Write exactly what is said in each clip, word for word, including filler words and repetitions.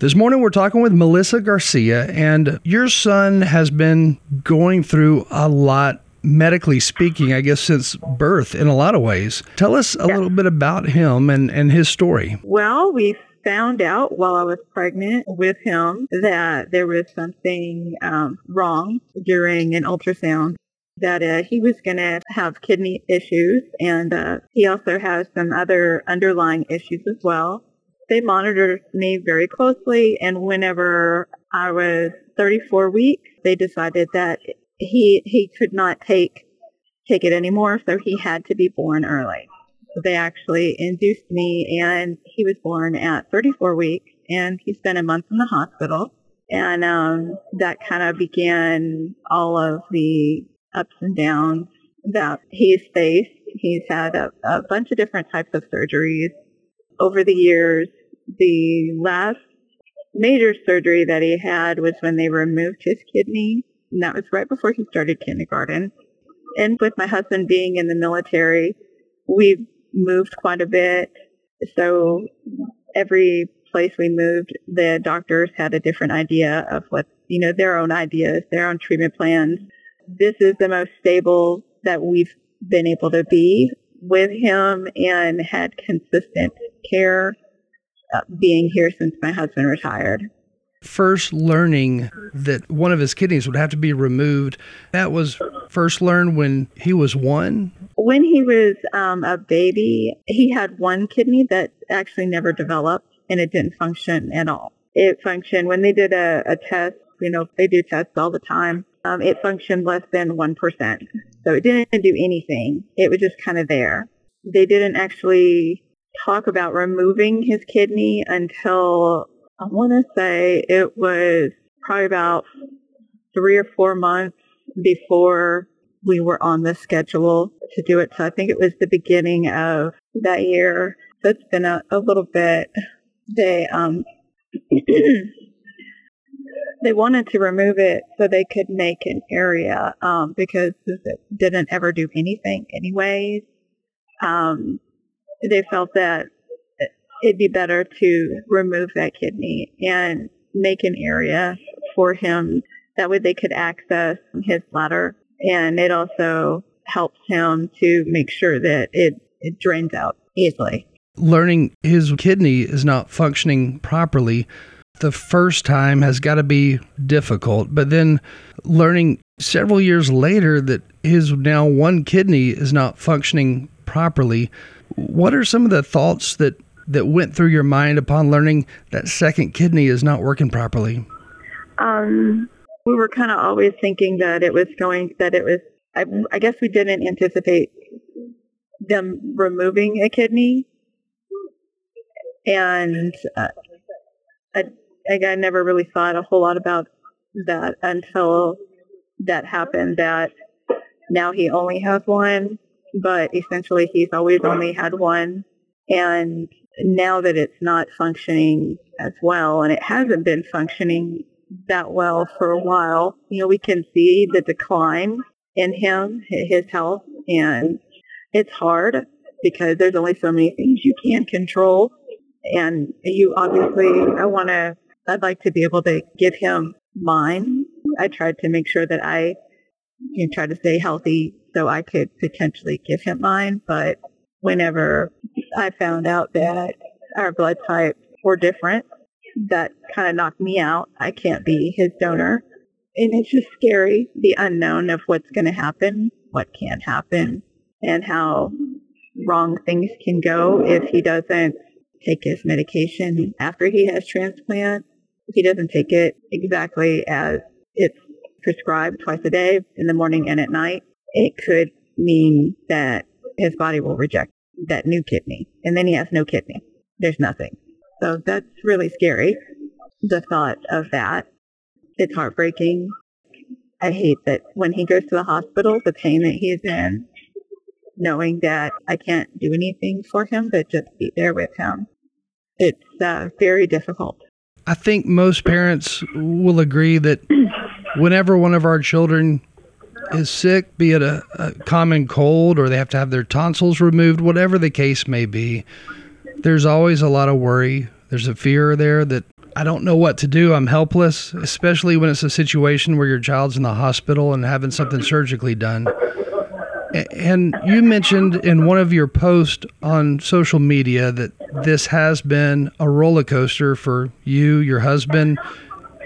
This morning, we're talking with Melissa Garcia, and your son has been going through a lot, medically speaking, I guess, since birth in a lot of ways. Tell us a yeah. little bit about him and, and his story. Well, we found out while I was pregnant with him that there was something um, wrong during an ultrasound, that uh, he was going to have kidney issues, and uh, he also has some other underlying issues as well. They monitored me very closely, and whenever I was thirty-four weeks, they decided that he he could not take take it anymore, so he had to be born early. So they actually induced me, and he was born at thirty-four weeks, and he spent a month in the hospital, and um, that kind of began all of the ups and downs that he's faced. He's had a, a bunch of different types of surgeries over the years. The last major surgery that he had was when they removed his kidney, and that was right before he started kindergarten. And with my husband being in the military, we've moved quite a bit. So every place we moved, the doctors had a different idea of what, you know, their own ideas, their own treatment plans. This is the most stable that we've been able to be with him, and had consistent care uh, being here since my husband retired. First learning that one of his kidneys would have to be removed, that was first learned when he was one? When he was um, a baby, he had one kidney that actually never developed, and it didn't function at all. It functioned when they did a, a test, you know, they do tests all the time. Um, it functioned less than one percent. So it didn't do anything. It was just kind of there. They didn't actually talk about removing his kidney until, I want to say, it was probably about three or four months before we were on the schedule to do it. So I think it was the beginning of that year. So it's been a, a little bit. They, um, They wanted to remove it so they could make an area um, because it didn't ever do anything anyways. Um, they felt that it'd be better to remove that kidney and make an area for him. That way they could access his bladder, and it also helps him to make sure that it, it drains out easily. Learning his kidney is not functioning properly the first time has got to be difficult, but then learning several years later that his now one kidney is not functioning properly, what are some of the thoughts that, that went through your mind upon learning that second kidney is not working properly? Um, we were kind of always thinking that it was going, that it was, I, I guess we didn't anticipate them removing a kidney, and uh, I, I never really thought a whole lot about that until that happened, that now he only has one, but essentially he's always only had one. And now that it's not functioning as well, and it hasn't been functioning that well for a while, you know, we can see the decline in him, his health, and it's hard because there's only so many things you can control. And you obviously, I want to, I'd like to be able to give him mine. I tried to make sure that I, you know, try to stay healthy so I could potentially give him mine. But whenever I found out that our blood types were different, that kind of knocked me out. I can't be his donor. And it's just scary, the unknown of what's going to happen, what can happen, and how wrong things can go if he doesn't take his medication after he has transplant. He doesn't take it exactly as it's prescribed, twice a day, in the morning and at night. It could mean that his body will reject that new kidney, and then he has no kidney. There's nothing. So that's really scary, the thought of that. It's heartbreaking. I hate that when he goes to the hospital, the pain that he's in, knowing that I can't do anything for him but just be there with him. It's uh, very difficult. I think most parents will agree that whenever one of our children is sick, be it a, a common cold or they have to have their tonsils removed, whatever the case may be, there's always a lot of worry. There's a fear there that I don't know what to do. I'm helpless, especially when it's a situation where your child's in the hospital and having something surgically done. And you mentioned in one of your posts on social media that this has been a roller coaster for you, your husband,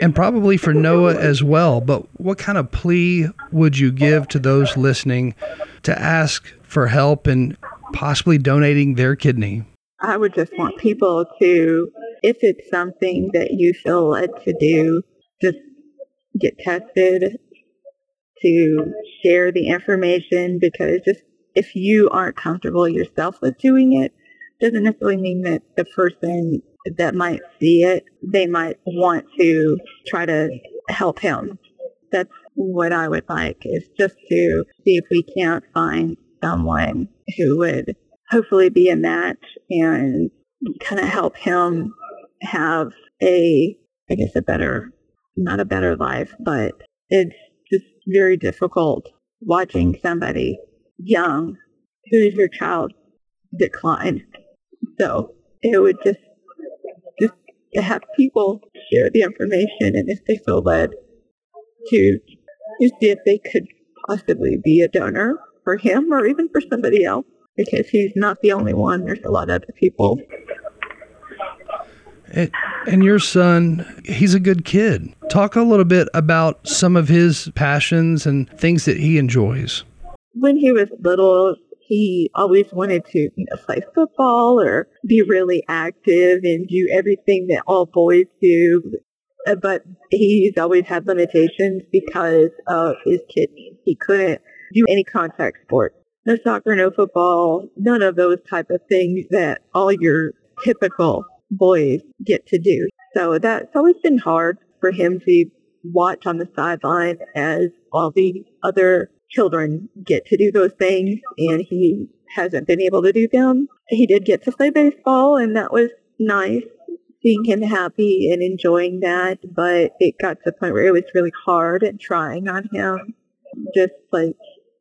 and probably for Noah as well. But what kind of plea would you give to those listening to ask for help and possibly donating their kidney? I would just want people to, if it's something that you feel led to do, just get tested, to share the information, because just if you aren't comfortable yourself with doing it, doesn't necessarily mean that the person that might see it, they might want to try to help him. That's what I would like, is just to see if we can't find someone who would hopefully be a match and kind of help him have a, I guess a better, not a better life, but it's just very difficult watching somebody young who's your child decline. So it would just, just to have people share the information, and if they feel led to, to see if they could possibly be a donor for him or even for somebody else, because he's not the only one. There's a lot of other people. And, and your son, he's a good kid. Talk a little bit about some of his passions and things that he enjoys. When he was little, he always wanted to, you know, play football or be really active and do everything that all boys do. But he's always had limitations because of his kidneys. He couldn't do any contact sports. No soccer, no football, none of those type of things that all your typical boys get to do. So that's always been hard for him to watch on the sideline as all the other children get to do those things, and he hasn't been able to do them. He did get to play baseball, and that was nice, seeing him happy and enjoying that, but it got to the point where it was really hard and trying on him. Just like,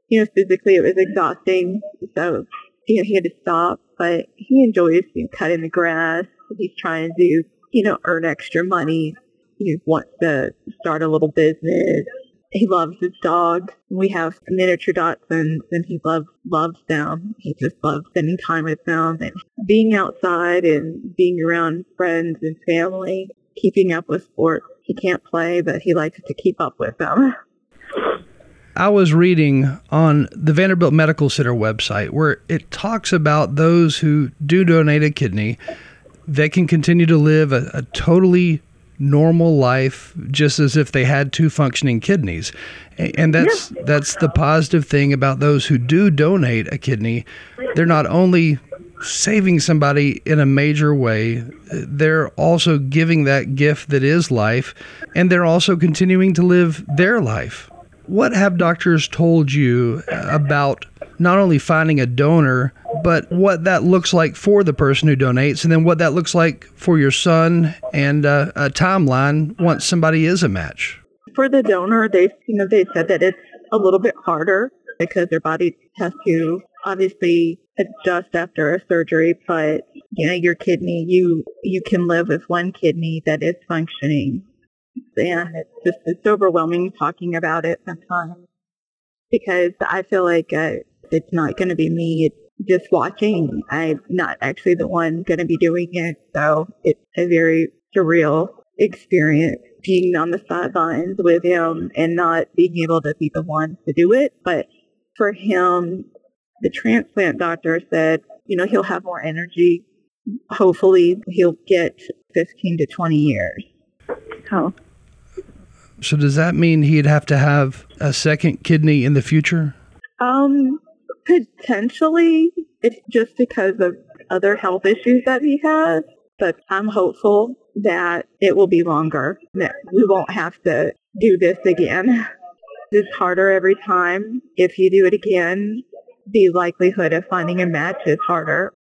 you know, physically it was exhausting, so, you know, he had to stop, but he enjoys, you know, cutting the grass. He's trying to, you know, earn extra money. He wants to start a little business. He loves his dog. We have miniature Dachshunds, and he loves loves them. He just loves spending time with them and being outside and being around friends and family, keeping up with sports. He can't play, but he likes to keep up with them. I was reading on the Vanderbilt Medical Center website where it talks about those who do donate a kidney. They can continue to live a, a totally normal life, just as if they had two functioning kidneys. And that's yeah. that's the positive thing about those who do donate a kidney. They're not only saving somebody in a major way, they're also giving that gift that is life, and they're also continuing to live their life. What have doctors told you about not only finding a donor, but what that looks like for the person who donates, and then what that looks like for your son, and uh, a timeline once somebody is a match? For the donor, they you know they said that it's a little bit harder because their body has to obviously adjust after a surgery. But you know, your kidney, you you can live with one kidney that is functioning, and it's just it's overwhelming talking about it sometimes, because I feel like uh, it's not going to be me. It's just watching. I'm not actually the one going to be doing it, so it's a very surreal experience being on the sidelines with him and not being able to be the one to do it. But for him, the transplant doctor said, you know, he'll have more energy. Hopefully, he'll get fifteen to twenty years. Oh. So does that mean he'd have to have a second kidney in the future? Um... Potentially, it's just because of other health issues that he has, but I'm hopeful that it will be longer, that we won't have to do this again. It's harder every time. If you do it again, the likelihood of finding a match is harder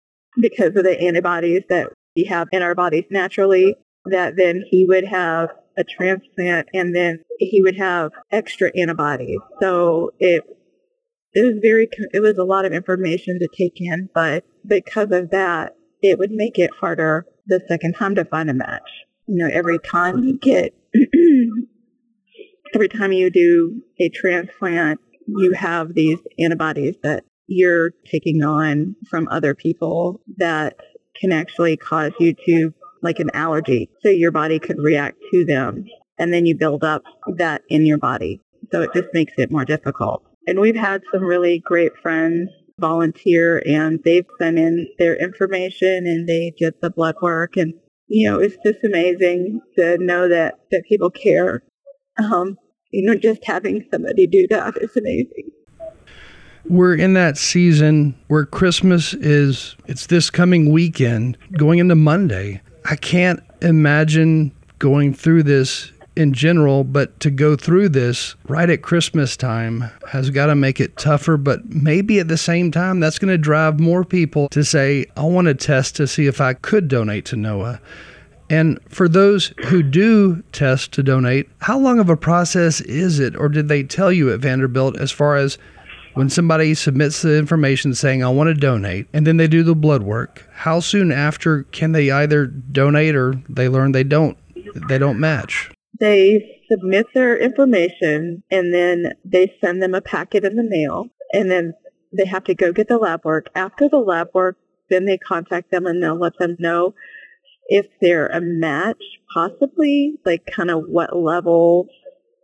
because of the antibodies that we have in our bodies naturally, that then he would have a transplant and then he would have extra antibodies. So it It was very, it was a lot of information to take in, but because of that, it would make it harder the second time to find a match. you know, every time you get, every time you do a transplant, you have these antibodies that you're taking on from other people that can actually cause you to, like an allergy. So your body could react to them. And then you build up that in your body. So it just makes it more difficult. And we've had some really great friends volunteer, and they've sent in their information and they did the blood work. And, you know, it's just amazing to know that, that people care. Um, you know, just having somebody do that is amazing. We're in that season where Christmas is, it's this coming weekend, going into Monday. I can't imagine going through this in general, but to go through this right at Christmas time has got to make it tougher. But maybe at the same time, that's going to drive more people to say, I want to test to see if I could donate to Noah. And for those who do test to donate, how long of a process is it? Or did they tell you at Vanderbilt as far as when somebody submits the information saying, I want to donate, and then they do the blood work, how soon after can they either donate or they learn they don't, they don't match? They submit their information, and then they send them a packet in the mail, and then they have to go get the lab work. After the lab work, then they contact them, and they'll let them know if they're a match, possibly, like kind of what level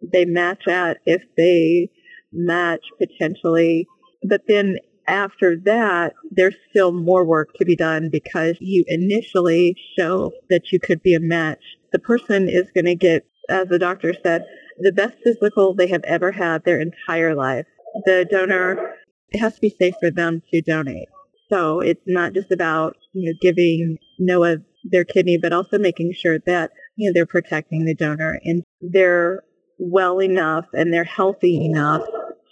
they match at, if they match potentially. But then after that, there's still more work to be done because you initially show that you could be a match. The person is going to get, as the doctor said, the best physical they have ever had their entire life. The donor, it has to be safe for them to donate. So it's not just about, you know, giving Noah their kidney, but also making sure that, you know, they're protecting the donor and they're well enough and they're healthy enough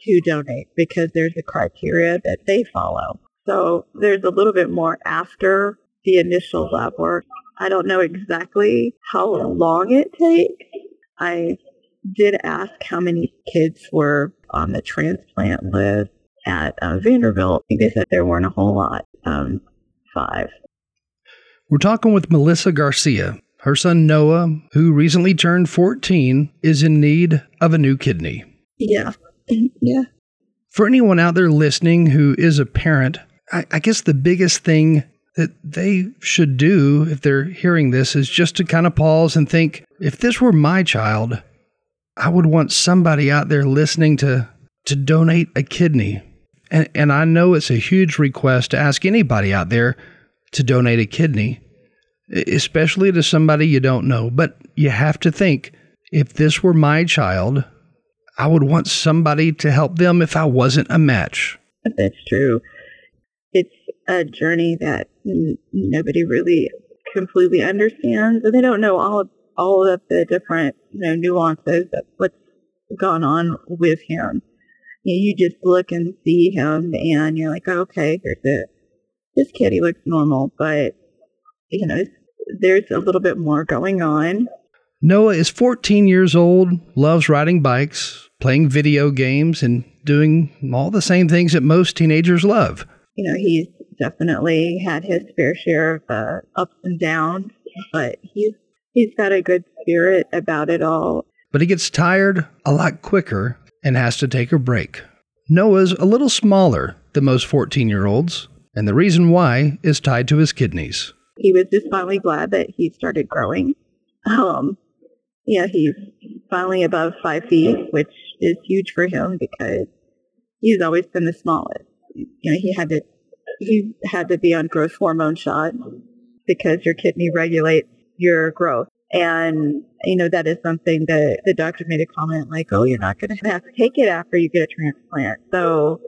to donate because there's a criteria that they follow. So there's a little bit more after the initial lab work. I don't know exactly how long it takes. I did ask how many kids were on the transplant list at uh, Vanderbilt. They said there weren't a whole lot, um, five. We're talking with Melissa Garcia. Her son, Noah, who recently turned fourteen, is in need of a new kidney. Yeah. Yeah. For anyone out there listening who is a parent, I, I guess the biggest thing that they should do if they're hearing this is just to kind of pause and think, if this were my child, I would want somebody out there listening to, to donate a kidney. And, and I know it's a huge request to ask anybody out there to donate a kidney, especially to somebody you don't know. But you have to think, if this were my child, I would want somebody to help them if I wasn't a match. That's true. It's a journey that n- nobody really completely understands. And they don't know all of, all of the different, you know, nuances of what's gone on with him. You know, you just look and see him and you're like, oh, okay, here's it. This kid, he looks normal, but you know, there's a little bit more going on. Noah is fourteen years old, loves riding bikes, playing video games, and doing all the same things that most teenagers love. You know, he's definitely had his fair share of uh, ups and downs, but he's he's got a good spirit about it all. But he gets tired a lot quicker and has to take a break. Noah's a little smaller than most fourteen-year-olds, and the reason why is tied to his kidneys. He was just finally glad that he started growing. Um, yeah, he's finally above five feet, which is huge for him because he's always been the smallest. You know, he had to he had to be on growth hormone shot because your kidney regulates your growth. And, you know, that is something that the doctor made a comment like, oh, you're not going to have to take it after you get a transplant. So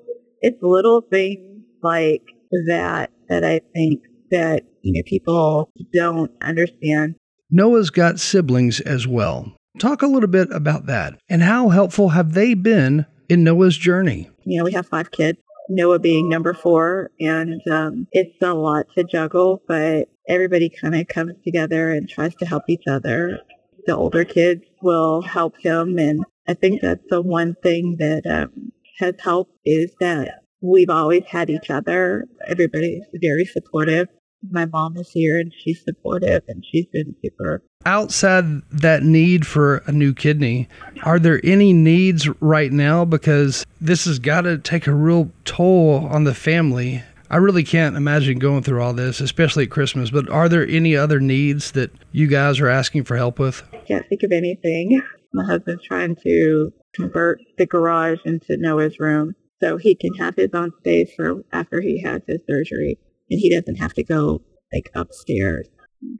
it's little things like that that I think that, you know, people don't understand. Noah's got siblings as well. Talk a little bit about that and how helpful have they been in Noah's journey? You know, we have five kids, Noah being number four, and um, it's a lot to juggle, but everybody kind of comes together and tries to help each other. The older kids will help him, and I think that's the one thing that um, has helped is that we've always had each other. Everybody's very supportive. My mom is here and she's supportive and she's been super outside that need for a new kidney, are there any needs right now? Because this has got to take a real toll on the family. I really can't imagine going through all this, especially at Christmas, but are there any other needs that you guys are asking for help with? I can't think of anything. My husband's trying to convert the garage into Noah's room so he can have his own space for after he has his surgery, and he doesn't have to go like upstairs,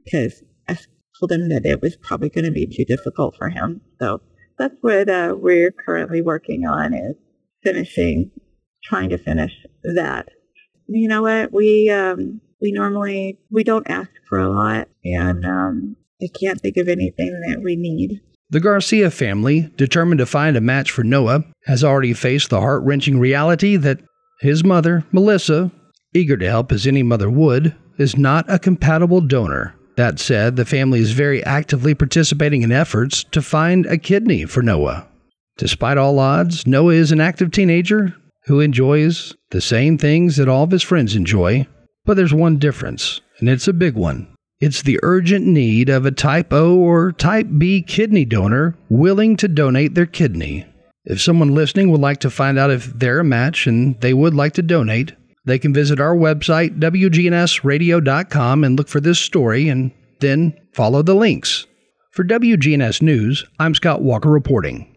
because I told him that it was probably going to be too difficult for him. So that's what uh, we're currently working on, is finishing, trying to finish that. You know what? We um, we normally, we don't ask for a lot, and um, I can't think of anything that we need. The Garcia family, determined to find a match for Noah, has already faced the heart-wrenching reality that his mother, Melissa, eager to help as any mother would, is not a compatible donor. That said, the family is very actively participating in efforts to find a kidney for Noah. Despite all odds, Noah is an active teenager who enjoys the same things that all of his friends enjoy, but there's one difference, and it's a big one. It's the urgent need of a type O or type B kidney donor willing to donate their kidney. If someone listening would like to find out if they're a match and they would like to donate, they can visit our website, W G N S radio dot com, and look for this story and then follow the links. For W G N S News, I'm Scott Walker reporting.